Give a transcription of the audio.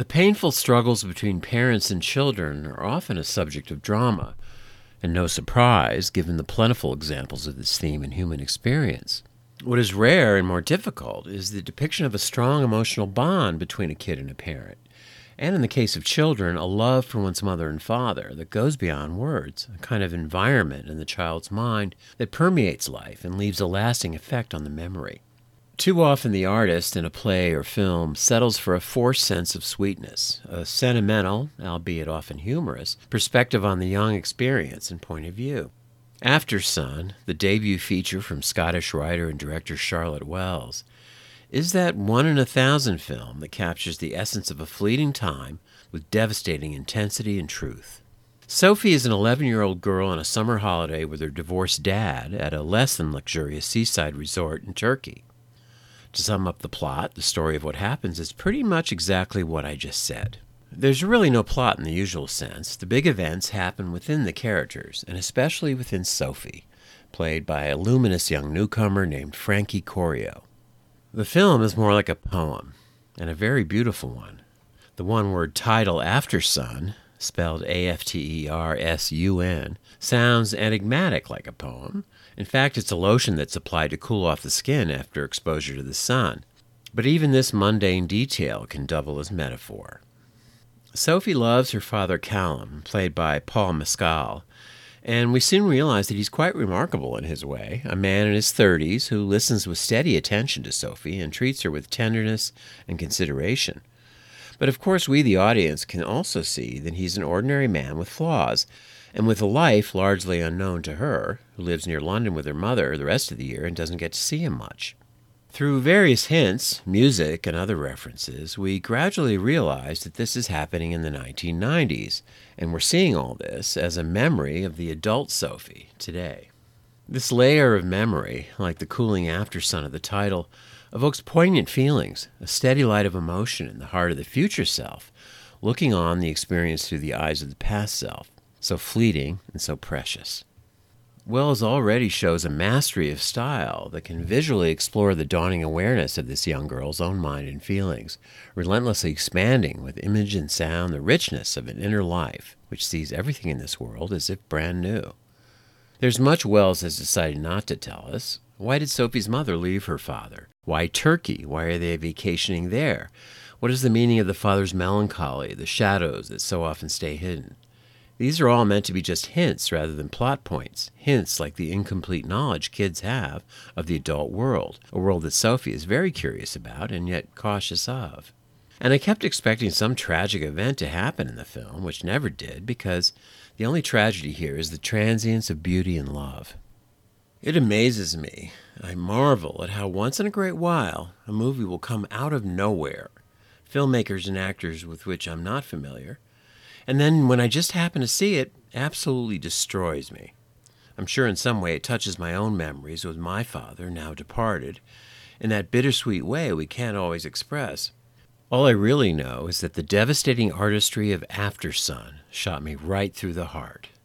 The painful struggles between parents and children are often a subject of drama, and no surprise given the plentiful examples of this theme in human experience. What is rare and more difficult is the depiction of a strong emotional bond between a kid and a parent, and in the case of children, a love for one's mother and father that goes beyond words, a kind of environment in the child's mind that permeates life and leaves a lasting effect on the memory. Too often the artist in a play or film settles for a forced sense of sweetness, a sentimental, albeit often humorous, perspective on the young experience and point of view. Aftersun, the debut feature from Scottish writer and director Charlotte Wells, is that 1-in-1,000 film that captures the essence of a fleeting time with devastating intensity and truth. Sophie is an 11-year-old girl on a summer holiday with her divorced dad at a less than luxurious seaside resort in Turkey. To sum up the plot, the story of what happens is pretty much exactly what I just said. There's really no plot in the usual sense. The big events happen within the characters, and especially within Sophie, played by a luminous young newcomer named Frankie Corio. The film is more like a poem, and a very beautiful one. The one-word title Aftersun, spelled Aftersun, sounds enigmatic like a poem. In fact, it's a lotion that's applied to cool off the skin after exposure to the sun. But even this mundane detail can double as metaphor. Sophie loves her father Callum, played by Paul Mescal, and we soon realize that he's quite remarkable in his way, a man in his 30s who listens with steady attention to Sophie and treats her with tenderness and consideration. But of course we, the audience, can also see that he's an ordinary man with flaws, and with a life largely unknown to her, who lives near London with her mother the rest of the year and doesn't get to see him much. Through various hints, music, and other references, we gradually realize that this is happening in the 1990s, and we're seeing all this as a memory of the adult Sophie today. This layer of memory, like the cooling aftersun of the title, evokes poignant feelings, a steady light of emotion in the heart of the future self, looking on the experience through the eyes of the past self, so fleeting and so precious. Wells already shows a mastery of style that can visually explore the dawning awareness of this young girl's own mind and feelings, relentlessly expanding with image and sound the richness of an inner life, which sees everything in this world as if brand new. There's much Wells has decided not to tell us. Why did Sophie's mother leave her father? Why Turkey? Why are they vacationing there? What is the meaning of the father's melancholy, the shadows that so often stay hidden? These are all meant to be just hints rather than plot points, hints like the incomplete knowledge kids have of the adult world, a world that Sophie is very curious about and yet cautious of. And I kept expecting some tragic event to happen in the film, which never did, because the only tragedy here is the transience of beauty and love. It amazes me. I marvel at how once in a great while a movie will come out of nowhere, filmmakers and actors with which I'm not familiar, and then, when I just happen to see it, absolutely destroys me. I'm sure in some way it touches my own memories with my father, now departed, in that bittersweet way we can't always express. All I really know is that the devastating artistry of Aftersun shot me right through the heart,